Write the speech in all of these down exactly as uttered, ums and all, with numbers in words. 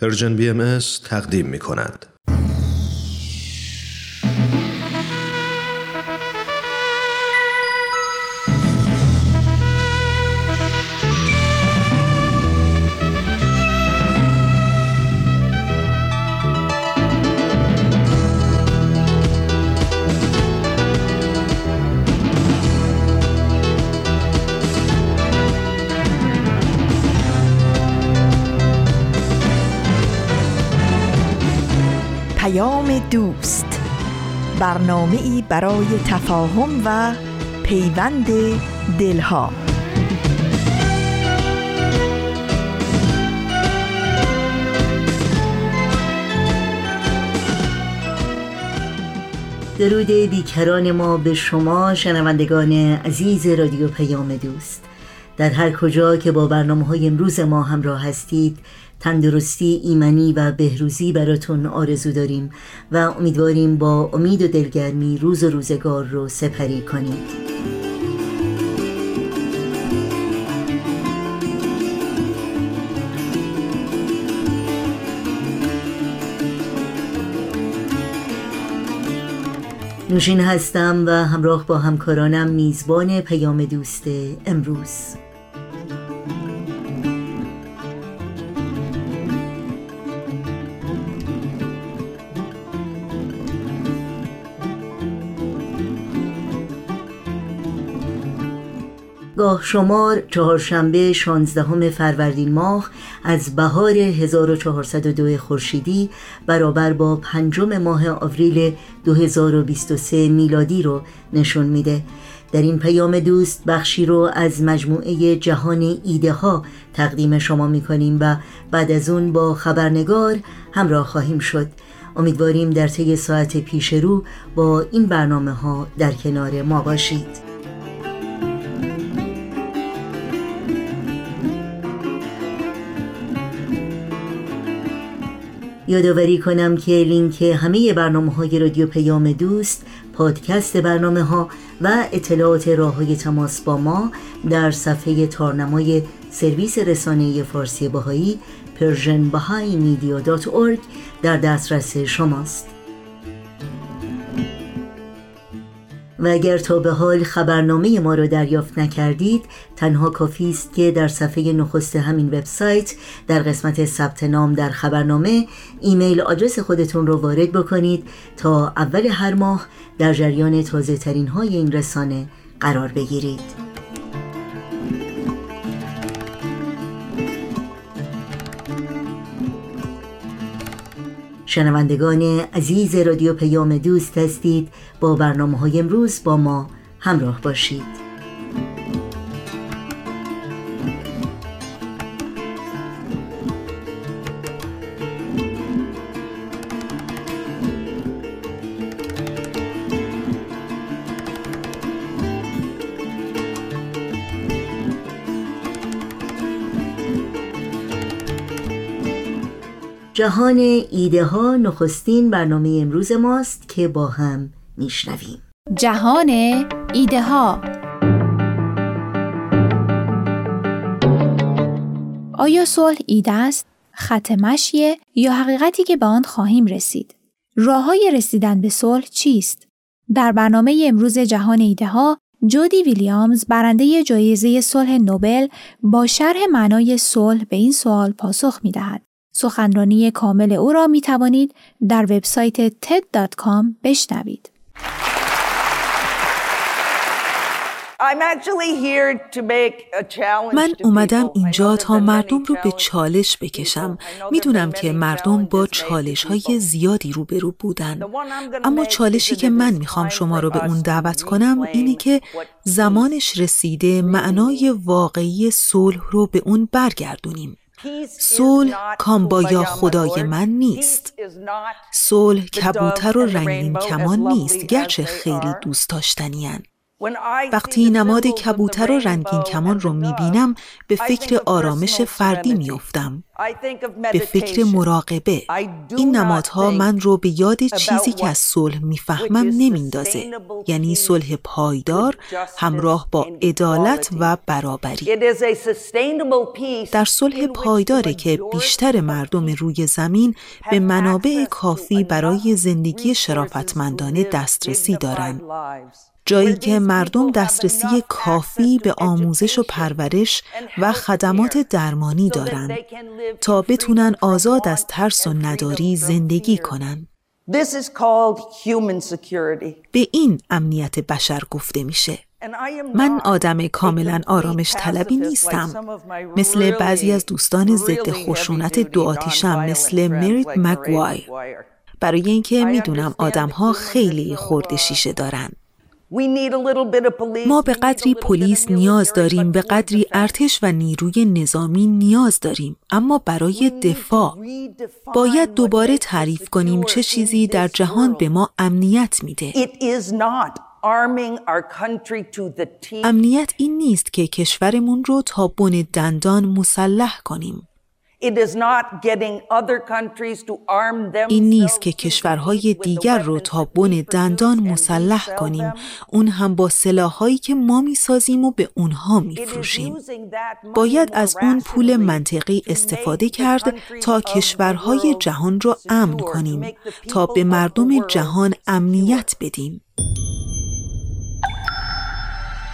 پرژن بی ام اس تقدیم می کند. دوست، برنامه‌ای برای تفاهم و پیوند دلها. درود بیکران ما به شما شنوندگان عزیز رادیو پیام دوست. در هر کجا که با برنامه‌های امروز ما همراه هستید، تندرستی، ایمنی و بهروزی براتون آرزو داریم و امیدواریم با امید و دلگرمی روز و روزگار رو سپری کنید. نوشین هستم و همراه با همکارانم میزبان پیام دوست امروز. گاه شمار چهارشنبه شانزدهم فروردین ماه از بهار هزار و چهارصد و دو خورشیدی برابر با پنجم ماه آوریل دو هزار و بیست و سه میلادی رو نشون میده. در این پیام دوست بخشی رو از مجموعه جهان ایدهها تقدیم شما میکنیم و بعد از اون با خبرنگار همراه خواهیم شد. امیدواریم در طی ساعت پیش رو با این برنامه ها در کنار ما باشید. یادآوری کنم که لینک همه برنامه‌های رادیو پیام دوست، پادکست برنامه‌ها و اطلاعات راه‌های تماس با ما در صفحه تارنمای سرویس رسانه‌ای فارسی بهایی Persian Bahai Media دات اورگ در دسترس شماست. و اگر تا به حال خبرنامه ما را دریافت نکردید، تنها کافی است که در صفحه نخست همین وبسایت در قسمت ثبت نام در خبرنامه ایمیل آدرس خودتون رو وارد بکنید تا اول هر ماه در جریان تازه ترین های این رسانه قرار بگیرید. شنوندگان عزیز رادیو پیام دوست هستید، با برنامه‌های امروز با ما همراه باشید. جهان ایدهها نخستین برنامه امروز ماست که با هم میشنویم. جهان ایدهها. آیا صلح ایده است، خط مشیه، یا حقیقتی که به آن خواهیم رسید؟ راه‌های رسیدن به صلح چیست؟ در برنامه امروز جهان ایدهها، جودی ویلیامز برنده جایزه صلح نوبل با شرح معنای صلح به این سوال پاسخ می‌دهد. سخنرانی کامل او را می توانید در وبسایت تی ای دی دات کام بشنوید. من اومدم اینجا تا مردم رو به چالش بکشم. میدونم که مردم با چالش‌های زیادی روبرو بودن، اما چالشی که من میخوام شما رو به اون دعوت کنم اینه که زمانش رسیده معنای واقعی صلح رو به اون برگردونیم. صلح کامبایا خدای من نیست. صلح کبوتر و رنگین کمان نیست، گرچه خیلی دوست داشتنی‌اند. وقتی نماد کبوتر و رنگین کمان رو میبینم به فکر آرامش فردی میافتم، به فکر مراقبه. این نمادها من رو به یاد چیزی که از صلح میفهمم نمیندازه، یعنی صلح پایدار همراه با عدالت و برابری. در صلح پایداره که بیشتر مردم روی زمین به منابع کافی برای زندگی شرافتمندانه دسترسی دارن، جایی که مردم دسترسی کافی به آموزش و پرورش و خدمات درمانی دارند تا بتونن آزاد از ترس و نداری زندگی کنن. به این امنیت بشر گفته میشه. من آدم کاملا آرامش طلبی نیستم، مثل بعضی از دوستان ضد خشونت دو آتیشم مثل مریت مگوایر، برای اینکه میدونم آدمها خیلی خورد شیشه دارن. ما به قدری پلیس نیاز داریم، به قدری ارتش و نیروی نظامی نیاز داریم، اما برای دفاع باید دوباره تعریف کنیم چه چیزی در جهان به ما امنیت میده. امنیت این نیست که کشورمون رو تا بن دندان مسلح کنیم. این نیست که کشورهای دیگر رو تا بن دندان مسلح کنیم، اون هم با سلاح‌هایی که ما می‌سازیم و به اونها می‌فروشیم. باید از اون پول منطقی استفاده کرد تا کشورهای جهان رو امن کنیم، تا به مردم جهان امنیت بدیم.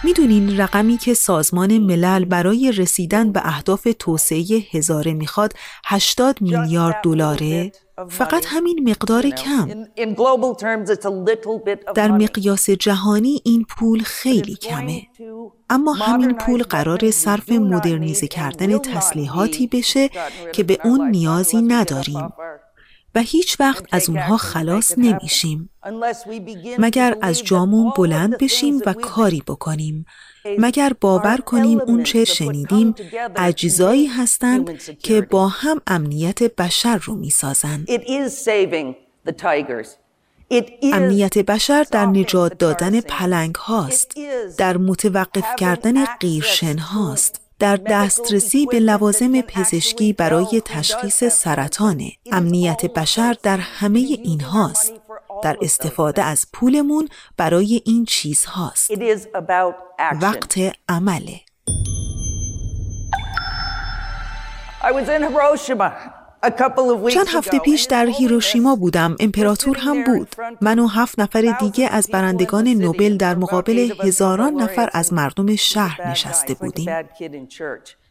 میدونین رقمی که سازمان ملل برای رسیدن به اهداف توسعه هزاره میخواد هشتاد میلیارد دلاره؟ فقط همین مقدار کم. در مقیاس جهانی این پول خیلی کمه، اما همین پول قرار صرف مدرنیزه کردن تسلیحاتی بشه که به اون نیازی نداریم و هیچ وقت از اونها خلاص نمیشیم، مگر از جامون بلند بشیم و کاری بکنیم، مگر باور کنیم اون چه شنیدیم اجزایی هستند که با هم امنیت بشر رو میسازن. امنیت بشر در نجات دادن پلنگ هاست، در متوقف کردن قیرشن هاست، در دسترسی به لوازم پزشکی برای تشخیص سرطانه. امنیت بشر در همه این هاست، در استفاده از پولمون برای این چیز هاست. وقت عمله. چند هفته پیش در هیروشیما بودم، امپراتور هم بود. من و هفت نفر دیگه از برندگان نوبل در مقابل هزاران نفر از مردم شهر نشسته بودیم.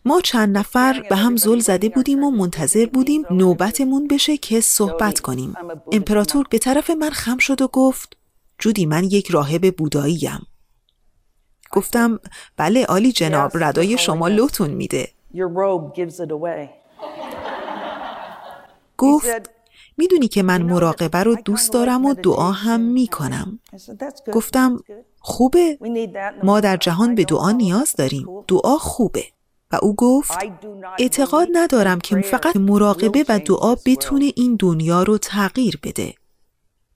ما چند نفر به هم زل زده بودیم و منتظر بودیم نوبتمون بشه که صحبت کنیم. امپراتور به طرف من خم شد و گفت: جودی، من یک راهب بوداییم. گفتم: بله عالی جناب، ردای شما لوتون میده. گفت: میدونی که من مراقبه رو دوست دارم و دعا هم میکنم. گفتم: خوبه، ما در جهان به دعا نیاز داریم، دعا خوبه. و او گفت: اعتقاد ندارم که فقط مراقبه و دعا بتونه این دنیا رو تغییر بده.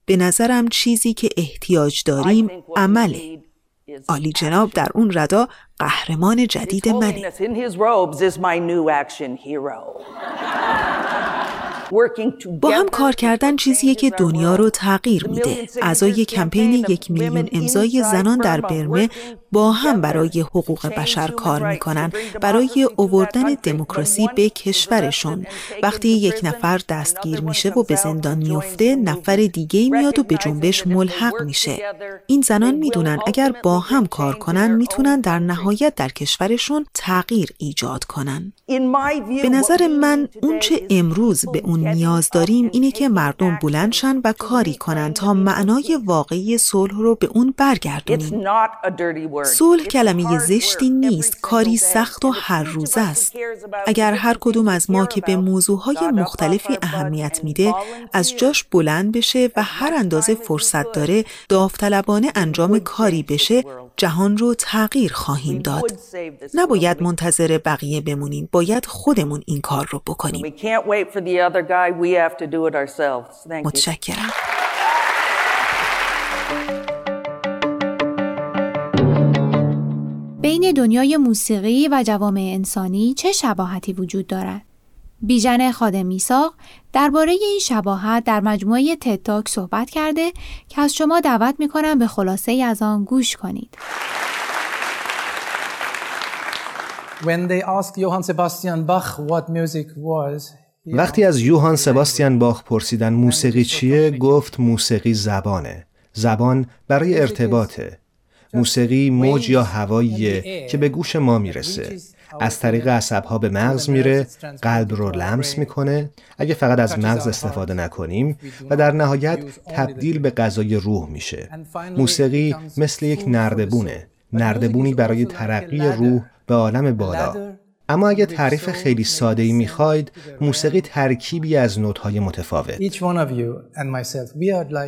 به نظرم چیزی که احتیاج داریم عمله. عالی جناب در اون ردا قهرمان جدید منه. با هم کار کردن چیزیه که دنیا رو تغییر میده. اعضای کمپین یک میلیون امضای زنان در برمه با هم برای حقوق بشر کار میکنن، برای آوردن دموکراسی به کشورشون. وقتی یک نفر دستگیر میشه و به زندان میفته، نفر دیگه میاد و به جنبش ملحق میشه. این زنان میدونن اگر با هم کار کنن میتونن در نهایت در کشورشون تغییر ایجاد کنن. به نظر من اون چه امروز به اون نیاز داریم اینه که مردم بلند شن و کاری کنن تا معنای واقعی صلح رو به اون برگردونیم. صلح کلمه زشتی نیست، کاری سخت و هر روز است. اگر هر کدوم از ما که به موضوعهای مختلفی اهمیت میده از جاش بلند بشه و هر اندازه فرصت داره داوطلبانه انجام کاری بشه، جهان رو تغییر خواهیم داد. نباید منتظر بقیه بمونیم، باید خودمون این کار رو بکنیم. متشکرم. بین دنیای موسیقی و جوامع انسانی چه شباهتی وجود دارد؟ بیژن خادمی‌ساق درباره این شباهت در مجموعه تد تاک صحبت کرده که از شما دعوت می‌کنم به خلاصه‌ای از آن گوش کنید. When they asked Johann Sebastian Bach what music was, وقتی از یوهان سباستیان باخ پرسیدن موسیقی چیه، گفت موسیقی زبانه. زبان برای ارتباطه. موسیقی موج یا هواییه که به گوش ما میرسه. از طریق عصبها به مغز میره، قلب رو لمس میکنه، اگه فقط از مغز استفاده نکنیم، و در نهایت تبدیل به غذای روح میشه. موسیقی مثل یک نردبونه. نردبونی برای ترقی روح به عالم بالا. اما اگه تعریف خیلی ساده‌ای می‌خواید، موسیقی ترکیبی از نوت‌های متفاوت.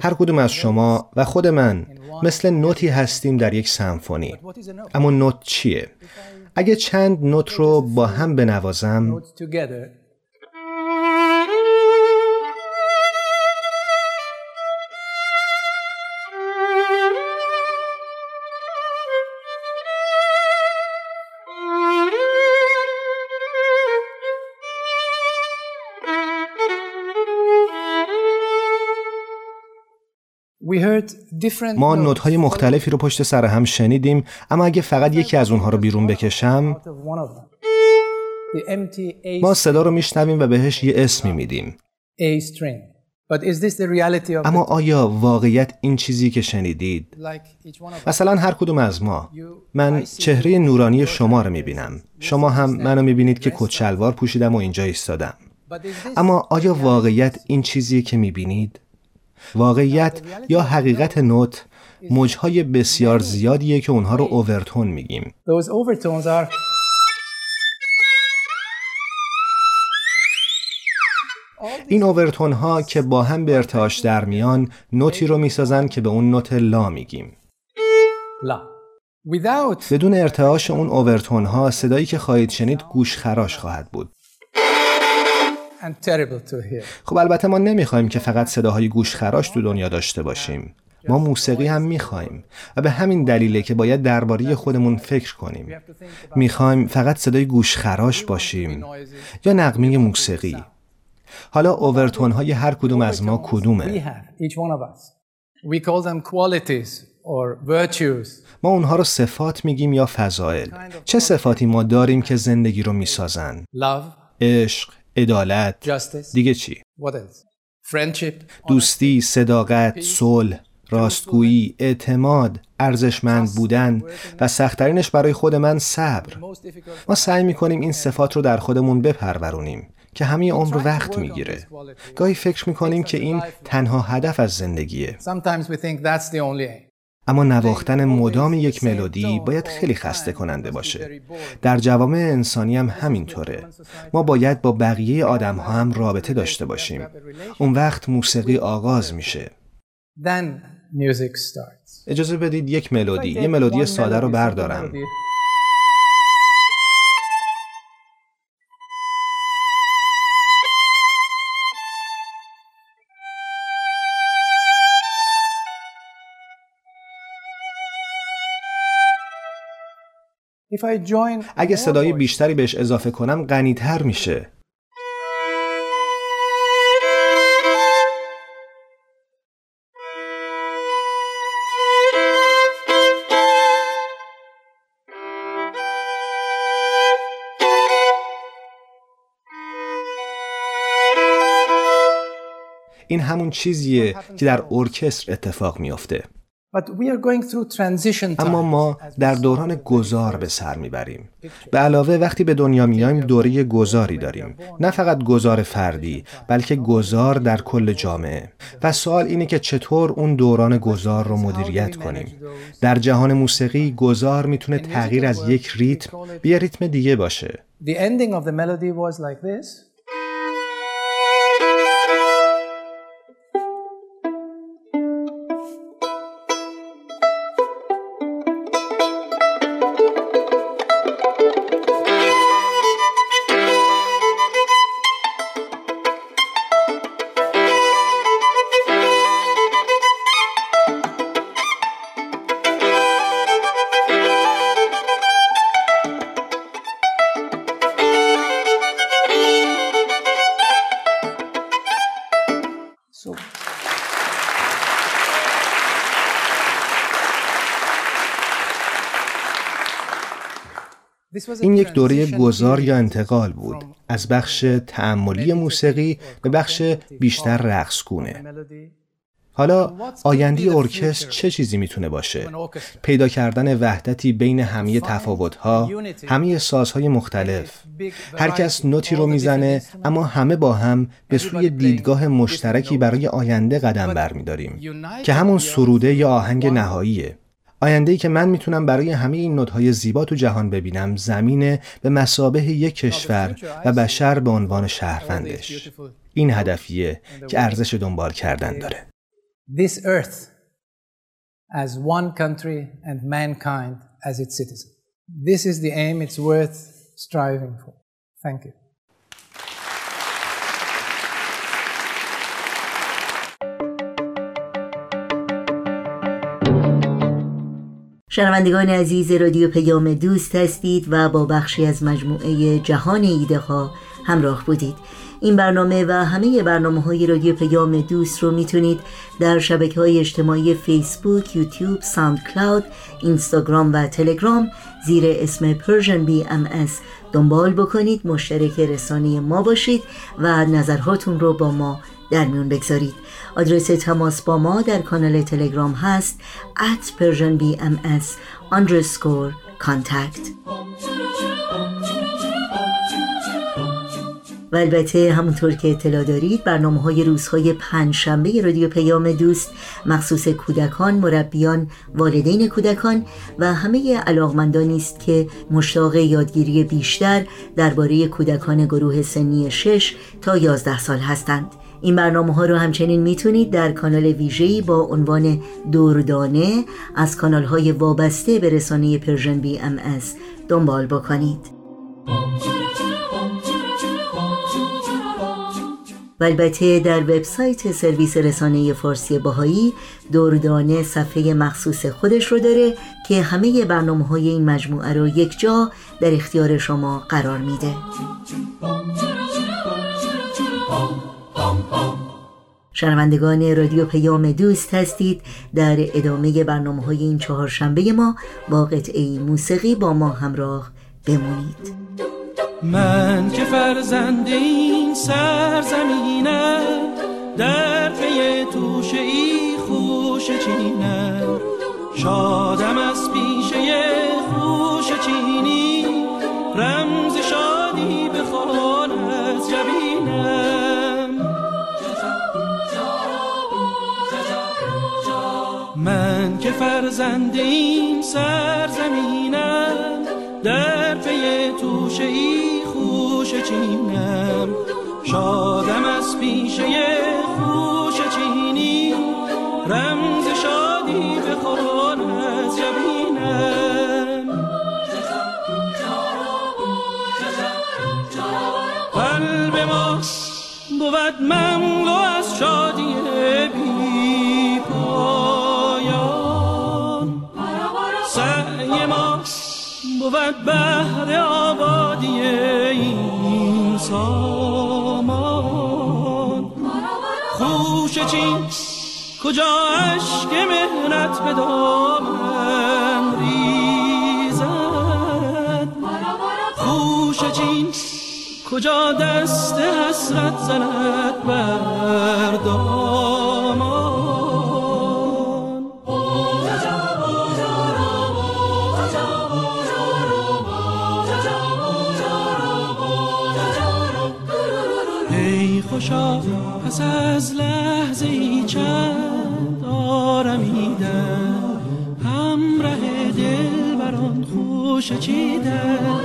هر کدوم از شما و خود من مثل نوتی هستیم در یک سمفونی. اما نوت چیه؟ اگه چند نوت رو با هم بنوازم، ما نوت‌های مختلفی رو پشت سر هم شنیدیم، اما اگه فقط یکی از اونها رو بیرون بکشم، ما صدا رو میشنویم و بهش یه اسمی میدیم. اما آیا واقعیت این چیزی که شنیدید؟ مثلا هر کدوم از ما، من چهره نورانی شما رو میبینم، شما هم منو میبینید که کت‌شلوار پوشیدم و اینجا ایستادم. اما آیا واقعیت این چیزی که میبینید؟ واقعیت یا حقیقت نوت موجهای بسیار زیادیه که اونها رو اوورتون میگیم. این اوورتون ها که با هم به ارتعاش در میان نوتی رو میسازن که به اون نوت لا میگیم. بدون ارتعاش اون اوورتون ها صدایی که خواهید شنید گوش خراش خواهد بود. خب البته ما نمیخوایم که فقط صداهای گوشخراش تو دنیا داشته باشیم. ما موسیقی هم میخوایم و به همین دلیله که باید درباره خودمون فکر کنیم. میخوایم فقط صدای گوشخراش باشیم یا نغمه موسیقی. حالا اوورتون های هر کدوم از ما کدومه؟ ما اونها رو صفات میگیم یا فضائل. چه صفاتی ما داریم که زندگی رو میسازن؟ عشق، عدالت، دیگه چی؟ دوستی، صداقت، صلح، راستگویی، اعتماد، ارزشمند بودن و سخت‌ترینش برای خود من صبر. ما سعی می‌کنیم این صفات رو در خودمون بپرورونیم که همه عمر وقت می‌گیره. گاهی فکر می‌کنیم که این تنها هدف از زندگیه. اما نواختن مدام یک ملودی باید خیلی خسته کننده باشه. در جوامع انسانی هم همینطوره. ما باید با بقیه آدم ها هم رابطه داشته باشیم. اون وقت موسیقی آغاز میشه. اجازه بدید یک ملودی، یه ملودی ساده رو بردارم. اگه صدای بیشتری بهش اضافه کنم غنی‌تر میشه. این همون چیزیه که در ارکستر اتفاق میفته. اما ما در دوران گذار به سر میبریم. به علاوه وقتی به دنیا میایم دوره گذاری داریم. نه فقط گذار فردی، بلکه گذار در کل جامعه. و سوال اینه که چطور اون دوران گذار رو مدیریت کنیم. در جهان موسیقی گذار میتونه تغییر از یک ریتم به یک ریتم دیگه باشه. So. این یک دوره گذار یا انتقال بود از بخش تأملی موسیقی به بخش بیشتر رقصگونه. حالا آینده ارکستر چه چیزی میتونه باشه؟ پیدا کردن وحدتی بین همه تفاوت‌ها، همه سازهای مختلف. هر کس نوتی رو میزنه اما همه با هم به سوی دیدگاه مشترکی برای آینده قدم برمی‌داریم که همون سروده یا آهنگ نهاییه. آینده‌ای که من میتونم برای همه این نوت‌های زیبا تو جهان ببینم زمینه به مثابه یک کشور و بشر به عنوان شهروندش. این هدفیه که ارزش دنبال کردن داره. This earth as one country and mankind as its citizen. This is the aim it's worth striving for. Thank you. شنوندگان عزیز رادیو پیام دوست هستید و با بخشی از مجموعه جهان ایدهها همراه بودید. این برنامه و همه برنامه‌های رادیو پیام دوست رو میتونید در شبکه‌های اجتماعی فیسبوک، یوتیوب، ساوند کلاود، اینستاگرام و تلگرام زیر اسم Persian بی ام اس دنبال بکنید، مشترک رسانه ما باشید و نظرهاتون رو با ما در میون بگذارید. آدرس تماس با ما در کانال تلگرام هست ات پرژن بی ام اس آندرسکور کانتکت. و البته همونطور که اطلاع دارید برنامه های روزهای پنجشنبه رادیو پیام دوست مخصوص کودکان، مربیان، والدین کودکان و همه علاقمندانی است که مشتاق یادگیری بیشتر درباره کودکان گروه سنی شش تا یازده سال هستند. این برنامه ها رو همچنین میتونید در کانال ویژه‌ای با عنوان دوردانه از کانال های وابسته به رسانه پرژن بی ام اس دنبال بکنید. و البته در وبسایت سرویس رسانه فارسی باهایی دوردانه صفحه مخصوص خودش رو داره که همه برنامه های این مجموعه رو یک جا در اختیار شما قرار میده. شنوندگان رادیو پیام دوست هستید. در ادامه برنامه‌های این چهارشنبه ما با قطعه موسیقی با ما همراه بمونید. من که فرزند این سرزمینم در پی توشه ای خوشه چینم، شادم از پیشه خوشه چینی، رمز شادی به خان از جبینم. من که فرزند این سرزمینم در پی توشه ای خوشه چینم، شادم از پیشه خوشه چینی، رمز شادی به قرآن از جبینم. قلب ما بود مملو از شادی بی پا، سعی ما بود بهر آبادی این سامان. خوشه چین کجا عشق مهنت به دامن ریزد، خوشه چین کجا دست حسرت زند بر دامان. خوشا پس از لحظه ای چند آرمیدم، همراه دل بران خوش چیدم.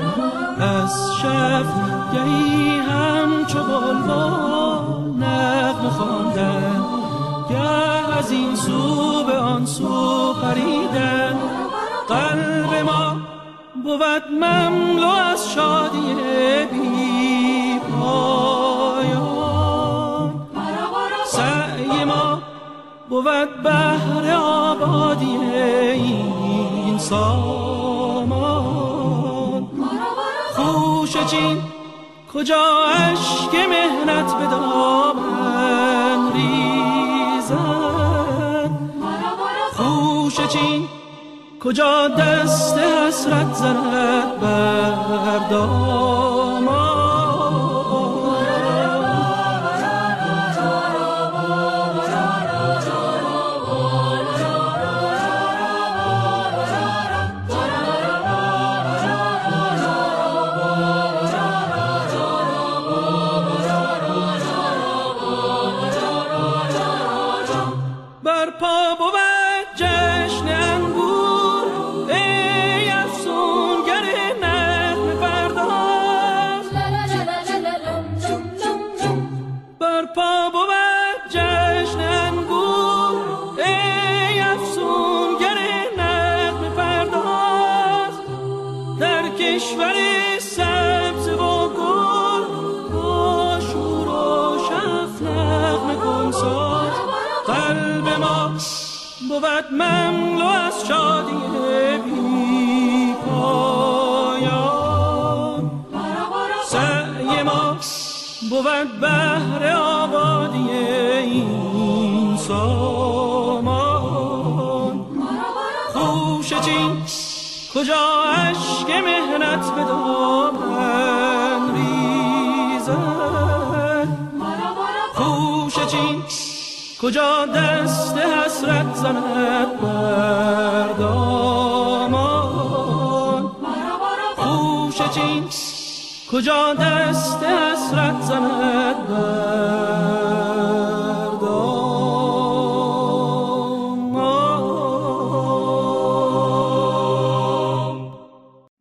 از شفقی همچو بلبل نغمه خواندم، گه از این سو به آن سو پریدم. قلب ما بود مملو از شادی بی پایان، بود بهر آبادی این سامان. خوشه چین کجا عشق مهنت به دامن ریخت، گوشه چین کجا دست حسرت زند بر دامان. بود مملو از شادی بی پایان، سعی ما بود بهر آبادی این سامان. خوش چین کجا عشق مهنت به دامن ریزد، خوش چین کجا دست حسرت زند بر دامان. خوش چین کجا دست حسرت زند بر دامان.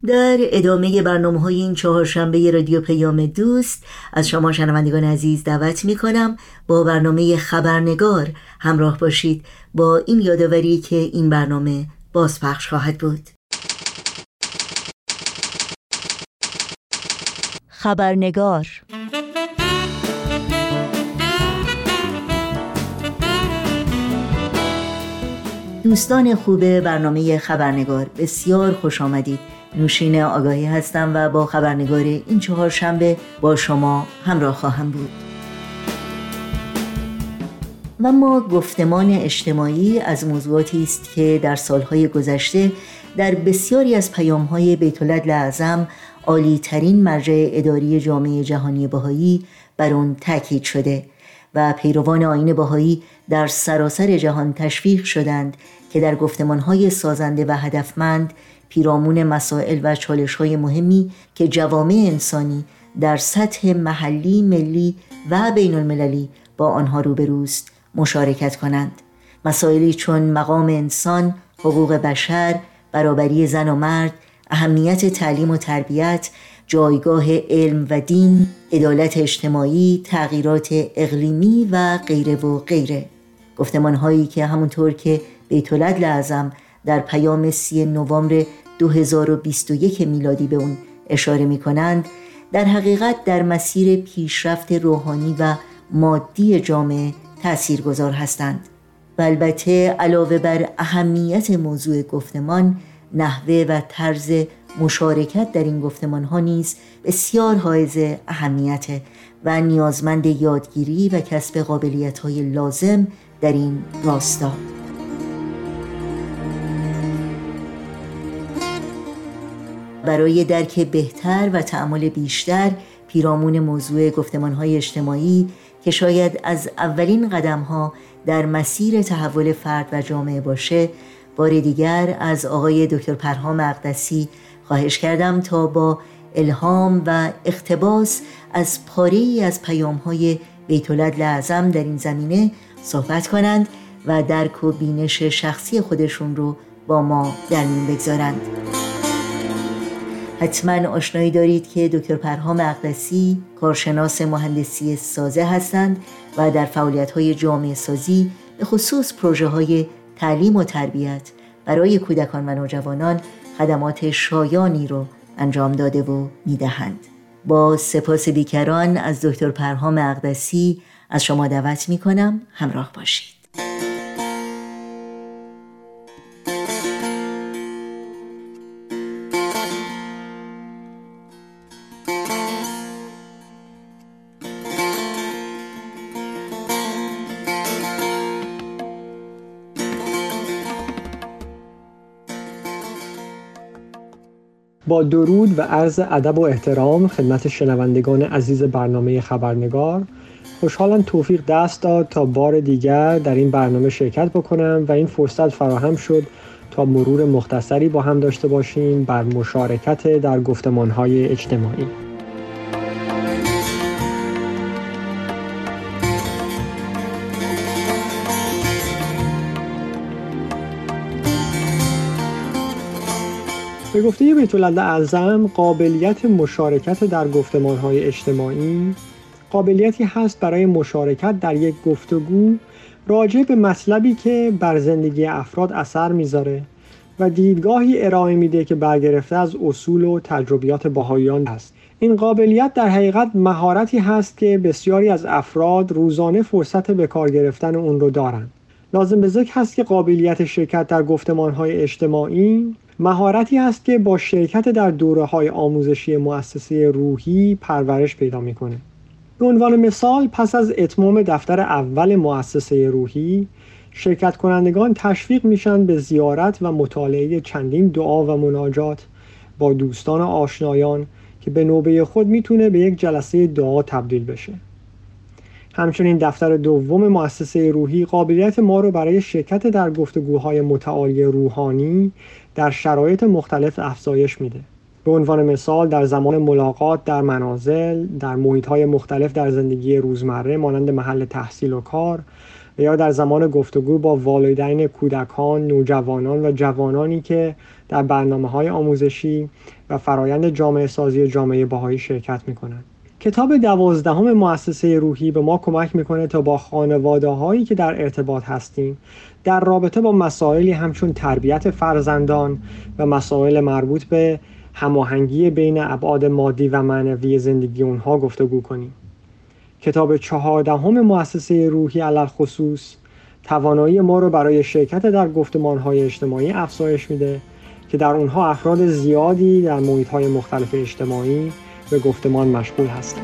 در ادامه برنامه‌های این چهارشنبه رادیو پیام دوست از شما شنوندگان عزیز دعوت می‌کنم با برنامه خبرنگار همراه باشید، با این یادآوری که این برنامه بازپخش خواهد بود. خبرنگار دوستان خوب برنامه خبرنگار، بسیار خوش آمدید. نوشین آگاهی هستم و با خبرنگار این چهارشنبه با شما همراه خواهم بود. و ما گفتمان اجتماعی از موضوعاتی است که در سالهای گذشته در بسیاری از پیام‌های بیت‌العدل اعظم، عالی‌ترین مرجع اداری جامعه جهانی بهایی، بر آن تاکید شده و پیروان آیین بهایی در سراسر جهان تشویق شدند که در گفتمان‌های سازنده و هدفمند پیرامون مسائل و چالش‌های مهمی که جوامع انسانی در سطح محلی، ملی و بین‌المللی با آنها روبروست مشارکت کنند. مسائلی چون مقام انسان، حقوق بشر، برابری زن و مرد، اهمیت تعلیم و تربیت، جایگاه علم و دین، عدالت اجتماعی، تغییرات اقلیمی و غیره و غیره. گفتمان‌هایی که همونطور که بیت‌العدل اعظم در پیام سوم نوامبر دو هزار و بیست و یک میلادی به اون اشاره می‌کنند، در حقیقت در مسیر پیشرفت روحانی و مادی جامعه تأثیرگذار هستند. و البته علاوه بر اهمیت موضوع گفتمان، نحوه و طرز مشارکت در این گفتمان ها نیز بسیار حائز اهمیت و نیازمند یادگیری و کسب قابلیت های لازم در این راستا. برای درک بهتر و تأمل بیشتر پیرامون موضوع گفتمان‌های اجتماعی که شاید از اولین قدم‌ها در مسیر تحول فرد و جامعه باشه، بار دیگر از آقای دکتر پرهام اقدسی خواهش کردم تا با الهام و اقتباس از پاره‌ای از پیام‌های بیت‌العدل اعظم در این زمینه صحبت کنند و درک و بینش شخصی خودشون رو با ما در میون بگذارند. حتما آشنایی دارید که دکتر پرهام اقدسی کارشناس مهندسی سازه هستند و در فعالیت‌های جامعه سازی، به خصوص پروژه‌های تعلیم و تربیت برای کودکان و نوجوانان، خدمات شایانی رو انجام داده و می‌دهند. با سپاس بیکران از دکتر پرهام اقدسی از شما دعوت می‌کنم همراه باشید. با درود و عرض ادب و احترام خدمت شنوندگان عزیز برنامه خبرنگار، خوشحالم توفیق دست داد تا بار دیگر در این برنامه شرکت بکنم و این فرصت فراهم شد تا مرور مختصری با هم داشته باشیم بر مشارکت در گفتمان‌های اجتماعی. به گفته بیت‌العدل اعظم، قابلیت مشارکت در گفتمان‌های اجتماعی قابلیتی هست برای مشارکت در یک گفتگو راجع به مطلبی که بر زندگی افراد اثر میذاره و دیدگاهی ارائه میده که برگرفته از اصول و تجربیات بهائیان است. این قابلیت در حقیقت مهارتی هست که بسیاری از افراد روزانه فرصت به کار گرفتن اون رو دارند. لازم به ذکر هست که قابلیت شرکت در گفتمان‌های اجتماعی مهارتی هست که با شرکت در دوره‌های آموزشی مؤسسه روحی پرورش پیدا می‌کنه. به عنوان مثال، پس از اتمام دفتر اول مؤسسه روحی، شرکت کنندگان تشویق میشن به زیارت و مطالعه چندین دعا و مناجات با دوستان و آشنایان که به نوبه خود میتونه به یک جلسه دعا تبدیل بشه. همچنین دفتر دوم مؤسسه روحی قابلیت ما رو برای شرکت در گفتگوهای متعالی روحانی در شرایط مختلف افزایش میده. به عنوان مثال، در زمان ملاقات در منازل، در محیط‌های مختلف در زندگی روزمره مانند محل تحصیل و کار، یا در زمان گفتگو با والدین کودکان، نوجوانان و جوانانی که در برنامه‌های آموزشی و فرایند جامعه سازی جامعه بهائی شرکت می‌کنند. کتاب دوازدهم مؤسسه روحی به ما کمک میکنه تا با خانواده‌هایی که در ارتباط هستیم در رابطه با مسائلی همچون تربیت فرزندان و مسائل مربوط به هماهنگی بین ابعاد مادی و معنوی زندگی اونها گفتگو کنیم. کتاب چهاردهم مؤسسه روحی علی الخصوص توانایی ما رو برای شرکت در گفتمان‌های اجتماعی افزایش میده که در اونها افراد زیادی در محیط‌های مختلف اجتماعی به گفتمان مشغول هستند.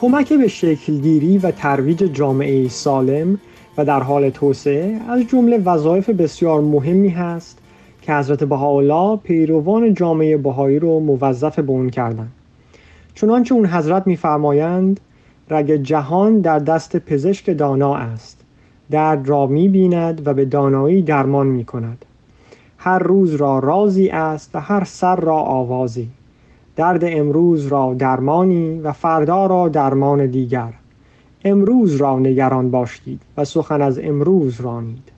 کمک به شکل‌گیری و ترویج جامعه‌ای سالم و در حال توسعه از جمله وظایف بسیار مهمی هست که حضرت بهاءالله پیروان جامعه بهایی رو موظف به اون کردند. چنانچه اون حضرت می‌فرمایند: رگ جهان در دست پزشک دانا است، درد را می‌بیند و به دانایی درمان می‌کند. هر روز را رازی است و هر سر را آوازی، درد امروز را درمانی و فردا را درمان دیگر. امروز را نگران باشید و سخن از امروز رانید.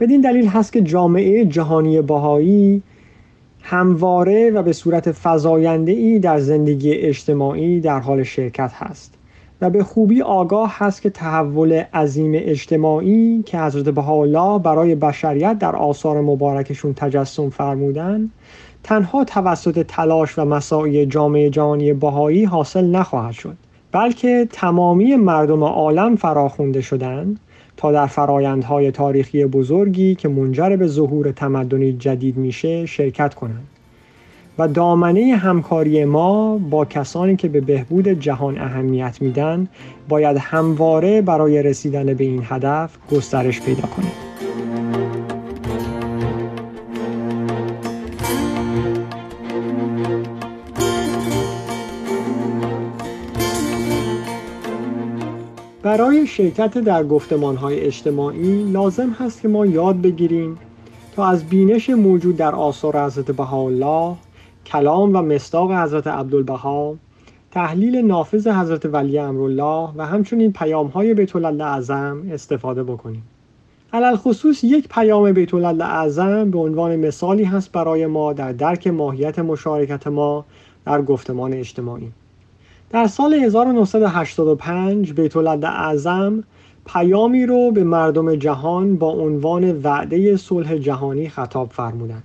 بدین دلیل هست که جامعه جهانی بهایی همواره و به صورت فزاینده‌ای در زندگی اجتماعی در حال شرکت هست و به خوبی آگاه هست که تحول عظیم اجتماعی که حضرت بهاءالله برای بشریت در آثار مبارکشون تجسم فرمودن تنها توسط تلاش و مساعی جامعه جهانی بهایی حاصل نخواهد شد، بلکه تمامی مردم عالم فراخوانده شدند تا در فرایندهای تاریخی بزرگی که منجر به ظهور تمدنی جدید میشه شرکت کنند و دامنه همکاری ما با کسانی که به بهبود جهان اهمیت میدن باید همواره برای رسیدن به این هدف گسترش پیدا کنه. برای شرکت در گفتمان‌های اجتماعی لازم هست که ما یاد بگیریم تا از بینش موجود در آثار حضرت بهاءالله، کلام و مصداق حضرت عبدالبها، تحلیل نافذ حضرت ولی امرالله و همچنین پیام‌های بیت‌العدل اعظم استفاده بکنیم. علالخصوص یک پیام بیت‌العدل اعظم به عنوان مثالی هست برای ما در درک ماهیت مشارکت ما در گفتمان اجتماعی. در سال هزار و نهصد و هشتاد و پنج بیت‌العدل اعظم پیامی رو به مردم جهان با عنوان وعده صلح جهانی خطاب فرمودند.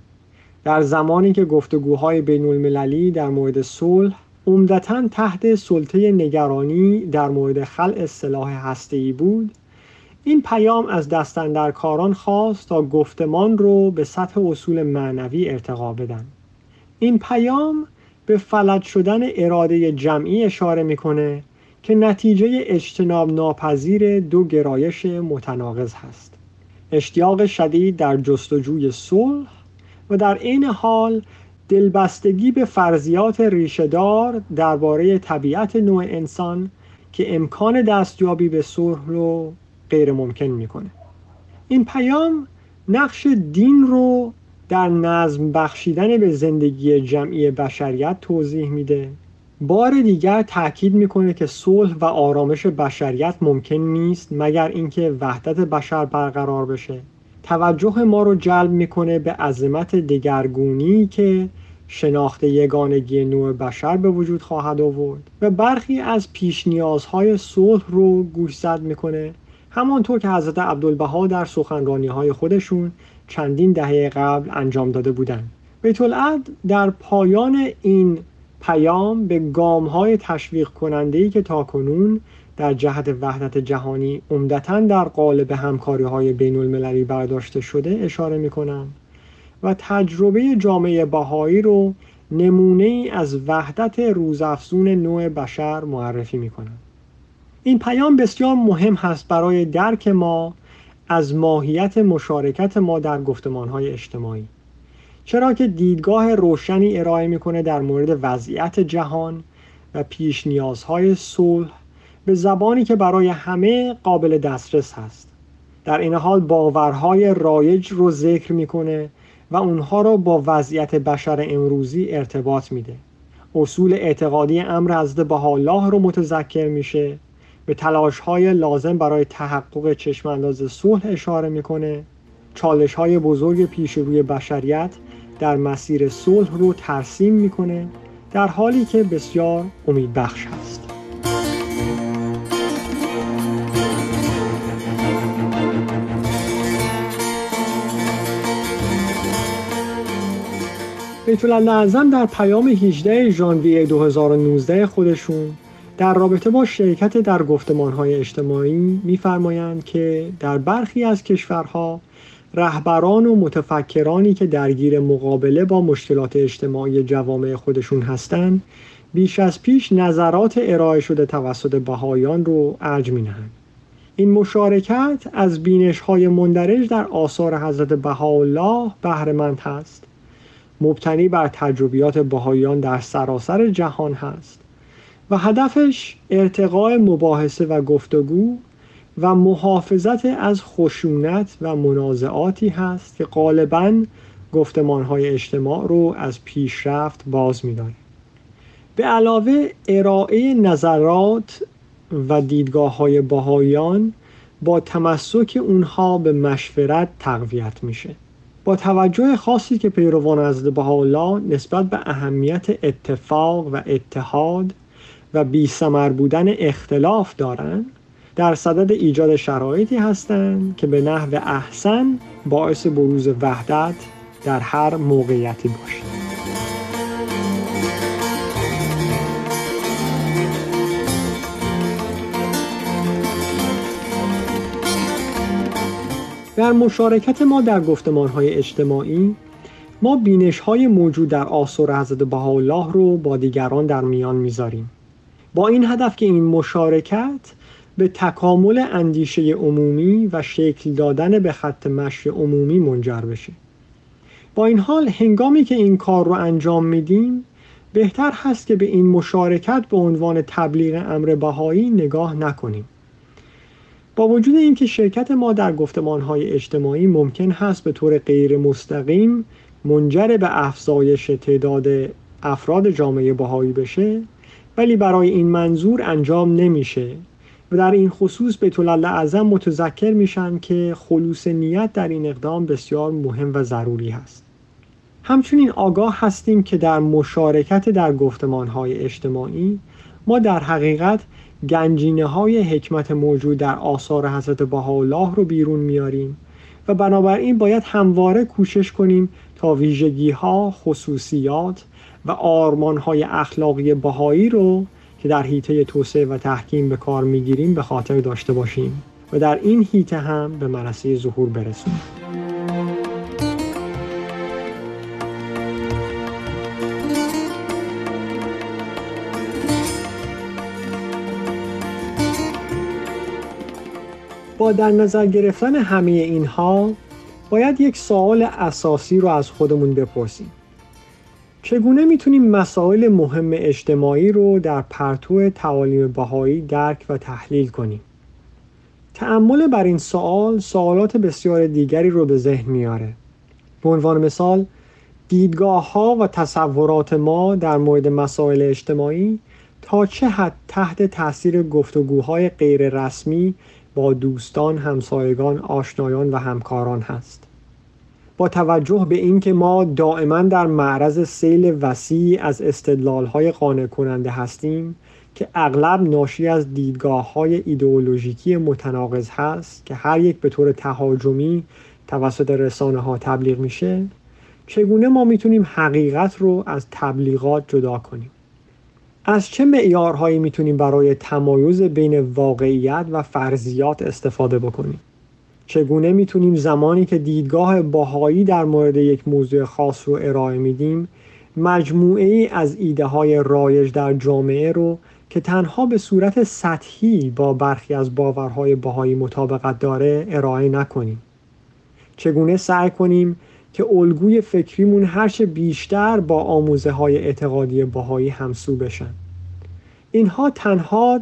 در زمانی که گفتگوهای بین المللی در مورد صلح عمدتاً تحت سلطه نگرانی در مورد خلع سلاح هسته‌ای بود، این پیام از دستاندرکاران خواست تا گفتمان رو به سطح اصول معنوی ارتقا بدن. این پیام به فلج شدن اراده جمعی اشاره میکنه که نتیجه اجتناب ناپذیر دو گرایش متناقض هست: اشتیاق شدید در جستجوی صلح و در عین حال دلبستگی به فرضیات ریشه‌دار درباره طبیعت نوع انسان که امکان دستیابی به صلح رو غیر ممکن میکنه. این پیام نقش دین رو در نظم بخشیدن به زندگی جمعی بشریت توضیح میده. بار دیگر تأکید میکنه که صلح و آرامش بشریت ممکن نیست مگر اینکه وحدت بشر برقرار بشه. توجه ما رو جلب میکنه به عظمت دگرگونی که شناخت یگانگی نوع بشر به وجود خواهد آورد و برخی از پیش نیازهای صلح رو گوشزد میکنه، همانطور که حضرت عبدالبها در سخنرانی‌های خودشون چندین دهه قبل انجام داده بودند. بیت‌العدل در پایان این پیام به گام‌های تشویق کننده‌ای که تاکنون در جهت وحدت جهانی عمدتاً در قالب همکاری‌های بین‌المللی برداشته شده اشاره می‌کنم و تجربه جامعه بهایی رو نمونه‌ای از وحدت روزافزون نوع بشر معرفی می‌کنم. این پیام بسیار مهم هست برای درک ما از ماهیت مشارکت ما در گفتمان‌های اجتماعی، چرا که دیدگاه روشنی ارائه می‌کنه در مورد وضعیت جهان و پیش نیازهای صلح به زبانی که برای همه قابل دسترس هست. در این حال باورهای رایج رو ذکر می‌کنه و اونها رو با وضعیت بشر امروزی ارتباط میده. اصول اعتقادی امر حضرت بهاءالله رو متذکر میشه، به تلاش‌های لازم برای تحقق چشم‌انداز صلح اشاره می‌کنه، چالش‌های بزرگ پیش روی بشریت در مسیر صلح رو ترسیم می‌کنه، در حالی که بسیار امیدبخش است. بیت‌العدل در پیام هجدهم ژانویه دو هزار و نوزده خودشون در رابطه با شرکت در گفتمان‌های اجتماعی می‌فرمایند که در برخی از کشورها رهبران و متفکرانی که درگیر مقابله با مشکلات اجتماعی جوامع خودشون هستند بیش از پیش نظرات ارائه شده توسط بهائیان رو ارج می‌نهند. این مشارکت از بینش‌های مندرج در آثار حضرت بهاءالله بهره‌مند است، مبتنی بر تجربیات بهائیان در سراسر جهان است و هدفش ارتقاء مباحثه و گفتگو و محافظت از خشونت و منازعاتی هست که غالباً گفتمان‌های اجتماع رو از پیشرفت باز می‌داره. به علاوه ارائه نظرات و دیدگاه‌های بهائیان با تمسک اونها به مشورت تقویت میشه، با توجه خاصی که پیروان حضرت بهاءالله نسبت به اهمیت اتفاق و اتحاد و بی ثمر بودن اختلاف دارند، در صدد ایجاد شرایطی هستند که به نحو احسن باعث بروز وحدت در هر موقعیتی باشد. در مشارکت ما در گفتمان‌های اجتماعی ما بینش‌های موجود در آثار حضرت بهاءالله رو با دیگران در میان می‌ذاریم، با این هدف که این مشارکت به تکامل اندیشه عمومی و شکل دادن به خط مشی عمومی منجر بشه. با این حال هنگامی که این کار رو انجام میدیم بهتر هست که به این مشارکت به عنوان تبلیغ امر بهایی نگاه نکنیم. با وجود اینکه شرکت ما در گفتمان‌های اجتماعی ممکن هست به طور غیر مستقیم منجر به افزایش تعداد افراد جامعه بهایی بشه، ولی برای این منظور انجام نمیشه و در این خصوص بیت‌العدل متذکر میشن که خلوص نیت در این اقدام بسیار مهم و ضروری هست. همچنین آگاه هستیم که در مشارکت در گفتمان‌های اجتماعی ما در حقیقت گنجینه‌های حکمت موجود در آثار حضرت بهاءالله رو بیرون میاریم و بنابراین باید همواره کوشش کنیم تا ویژگی‌ها، خصوصیات و آرمان‌های اخلاقی بهایی رو که در حیطه توسعه و تحکیم به کار می‌گیریم به خاطر داشته باشیم و در این حیطه هم به مرحله ظهور برسیم. با در نظر گرفتن همه اینها باید یک سوال اساسی رو از خودمون بپرسیم. چگونه میتونیم مسائل مهم اجتماعی رو در پرتو تعالیم بهایی درک و تحلیل کنیم؟ تأمل بر این سوال سوالات بسیار دیگری رو به ذهن میاره. به عنوان مثال، دیدگاه‌ها و تصورات ما در مورد مسائل اجتماعی تا چه حد تحت تاثیر گفتگوهای غیر رسمی با دوستان، همسایگان، آشنایان و همکاران هست؟ با توجه به اینکه ما دائما در معرض سیل وسیعی از استدلال‌های قانع کننده هستیم که اغلب ناشی از دیدگاه‌های ایدئولوژیکی متناقض هست که هر یک به طور تهاجمی توسط رسانه‌ها تبلیغ میشه، چگونه ما میتونیم حقیقت رو از تبلیغات جدا کنیم؟ از چه معیارهایی میتونیم برای تمایز بین واقعیت و فرضیات استفاده بکنیم؟ چگونه میتونیم زمانی که دیدگاه بهایی در مورد یک موضوع خاص رو ارائه میدیم، مجموعه ای از ایده های رایج در جامعه رو که تنها به صورت سطحی با برخی از باورهای بهایی مطابقت داره ارائه نکنیم؟ چگونه سعی کنیم که الگوی فکریمون هرچه بیشتر با آموزه های اعتقادی بهایی همسو بشن؟ اینها تنها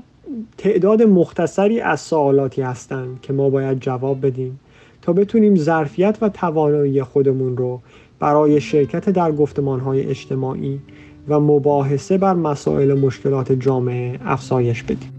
تعداد مختصری از سوالاتی هستند که ما باید جواب بدیم تا بتونیم ظرفیت و توانایی خودمون رو برای شرکت در گفتمانهای اجتماعی و مباحثه بر مسائل مشکلات جامعه افزایش بدیم.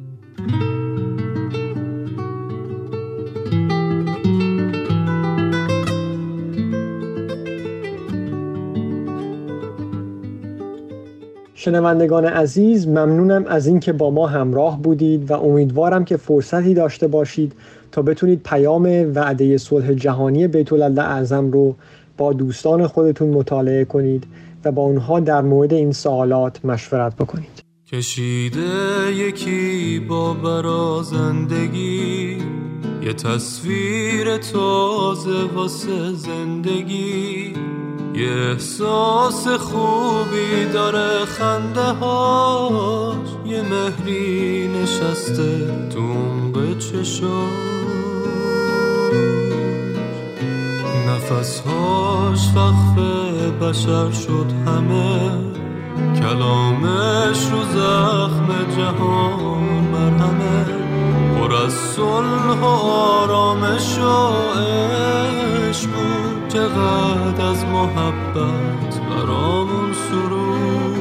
شنوندگان عزیز، ممنونم از اینکه با ما همراه بودید و امیدوارم که فرصتی داشته باشید تا بتونید پیام وعده صلح جهانی بیت‌العدل اعظم رو با دوستان خودتون مطالعه کنید و با اونها در مورد این سوالات مشورت بکنید. کشیده یکی با برازندگی، یه تصویر تازه واسه زندگی، یه احساس خوبی داره خنده هاش، یه مهری نشسته تو عمق چشاش، نفس هاش فخف بشر شد همه، کلامش رو زخم جهان مرهمه، پر از صلح و آرامش و عشق بود، چقدر از محبت برامون سرور.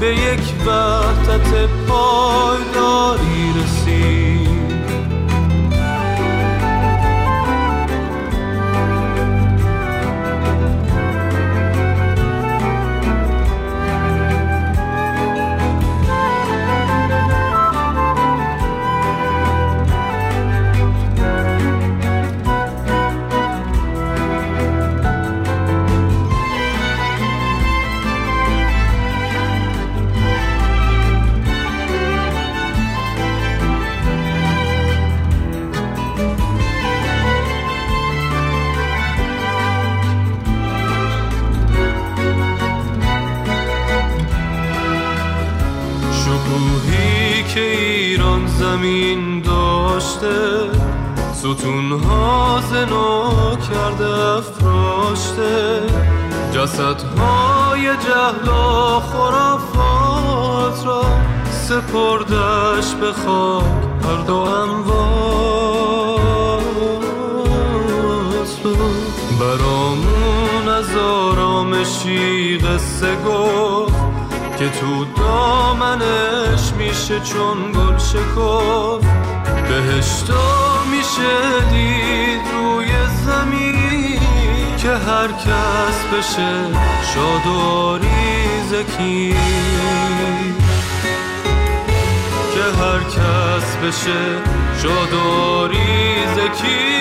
به یک وحدت پایداری رسید. زمین داشته ستونها زنو کرده افراشته، جسدهای جهل و خرافات را سپردش به خاک هر دو انواز بود. برامون از آرامشی قصه گفت که تو دامنش میشه چون گل شکفت، بهشتا میشه دید روی زمین که هر کس بشه شاد و آریز کی، که هر کس بشه شاد و آریز کی.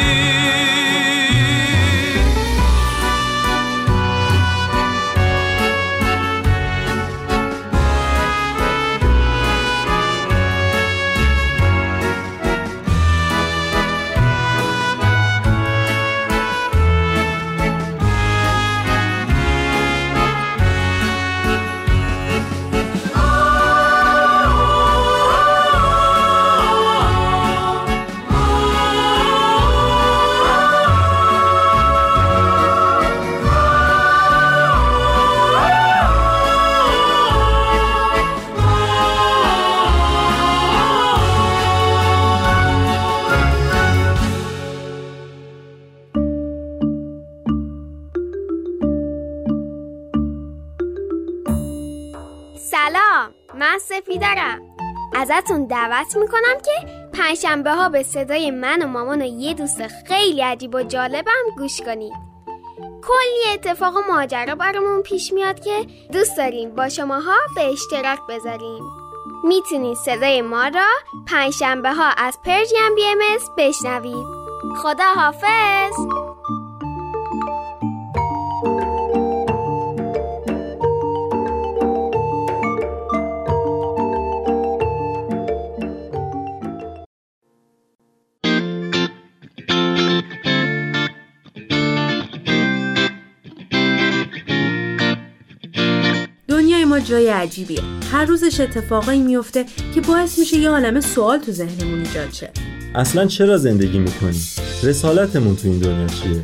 سفیدرم ازتون دعوت میکنم که پنجشنبه ها به صدای من و مامان و یه دوست خیلی عجیب و جالبم گوش کنید. کلی اتفاق و ماجرا برامون پیش میاد که دوست داریم با شماها به اشتراک بذاریم. میتونید صدای ما را پنجشنبه ها از پرژین بی ام اس بشنوید. خدا حافظ. جای عجیبیه، هر روزش اتفاقایی میفته که باعث میشه یه عالمه سوال تو ذهنمون ایجاد شه. اصلا چرا زندگی میکنیم؟ رسالتمون تو این دنیا چیه؟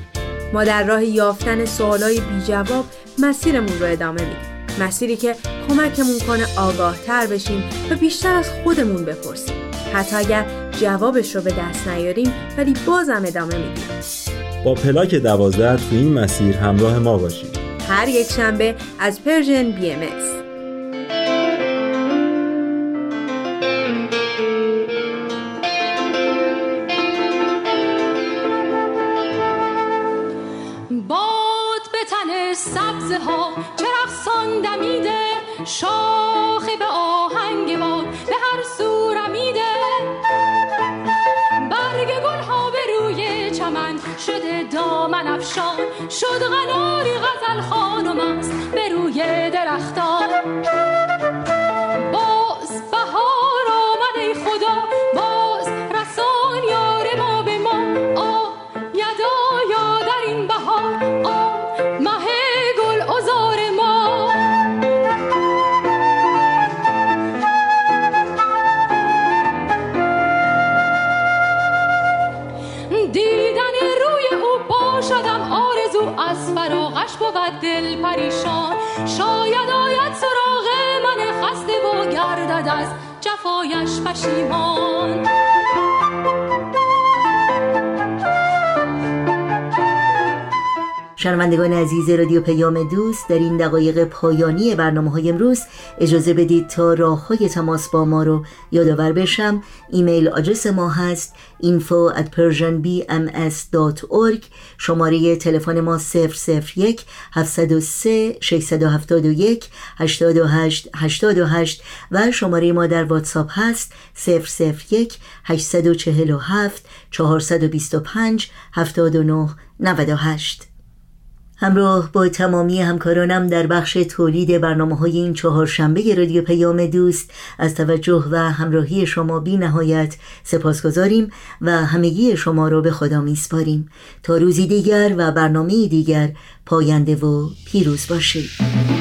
ما در راه یافتن سوالای بی جواب مسیرمون رو ادامه میدیم، مسیری که کمکمون کنه آگاه‌تر بشیم و بیشتر از خودمون بپرسیم، حتی اگر جوابش رو به دست نیاریم ولی بازم ادامه میدیم. با پلاک دوازده تو این مسیر همراه ما باشید، هر یک شنبه از پرژن بی ام اس. سبزها چه رقصان دمیده، شاخه به آهنگ باد به هر سو رمیده، برگ گلها به روی چمن شده دامن افشان، شد قناری غزل خانم است به روی درختان. باز بهار آمد ای خدا، باز رسان یار ما به ما، آ یدا یا در این بهار، آ از فراقش بود دل پریشان، شاید آید سراغ من خسته و گردد از جفایش پشیمان. شنوندگان عزیز رادیو پیام دوست، در این دقایق پایانی برنامه‌های امروز اجازه بدید تا راه‌های تماس با ما رو یادآور بشم. ایمیل آدرس ما هست اینفو ات پرژن بی ام اس دات اورگ. شماره تلفن ما صفر صفر یک هفت صفر سه شش هفت یک هشت هشت هشت هشت و شماره ما در واتساپ هست صفر صفر یک هشت چهار هفت چهار دو پنج هفت نه نه هشت. همراه با تمامی همکارانم در بخش تولید برنامه‌های این چهارشنبه رادیو پیام دوست از توجه و همراهی شما بی نهایت سپاسگزاریم و همگی شما را به خدا میسپاریم. تا روزی دیگر و برنامه دیگر، پاینده و پیروز باشید.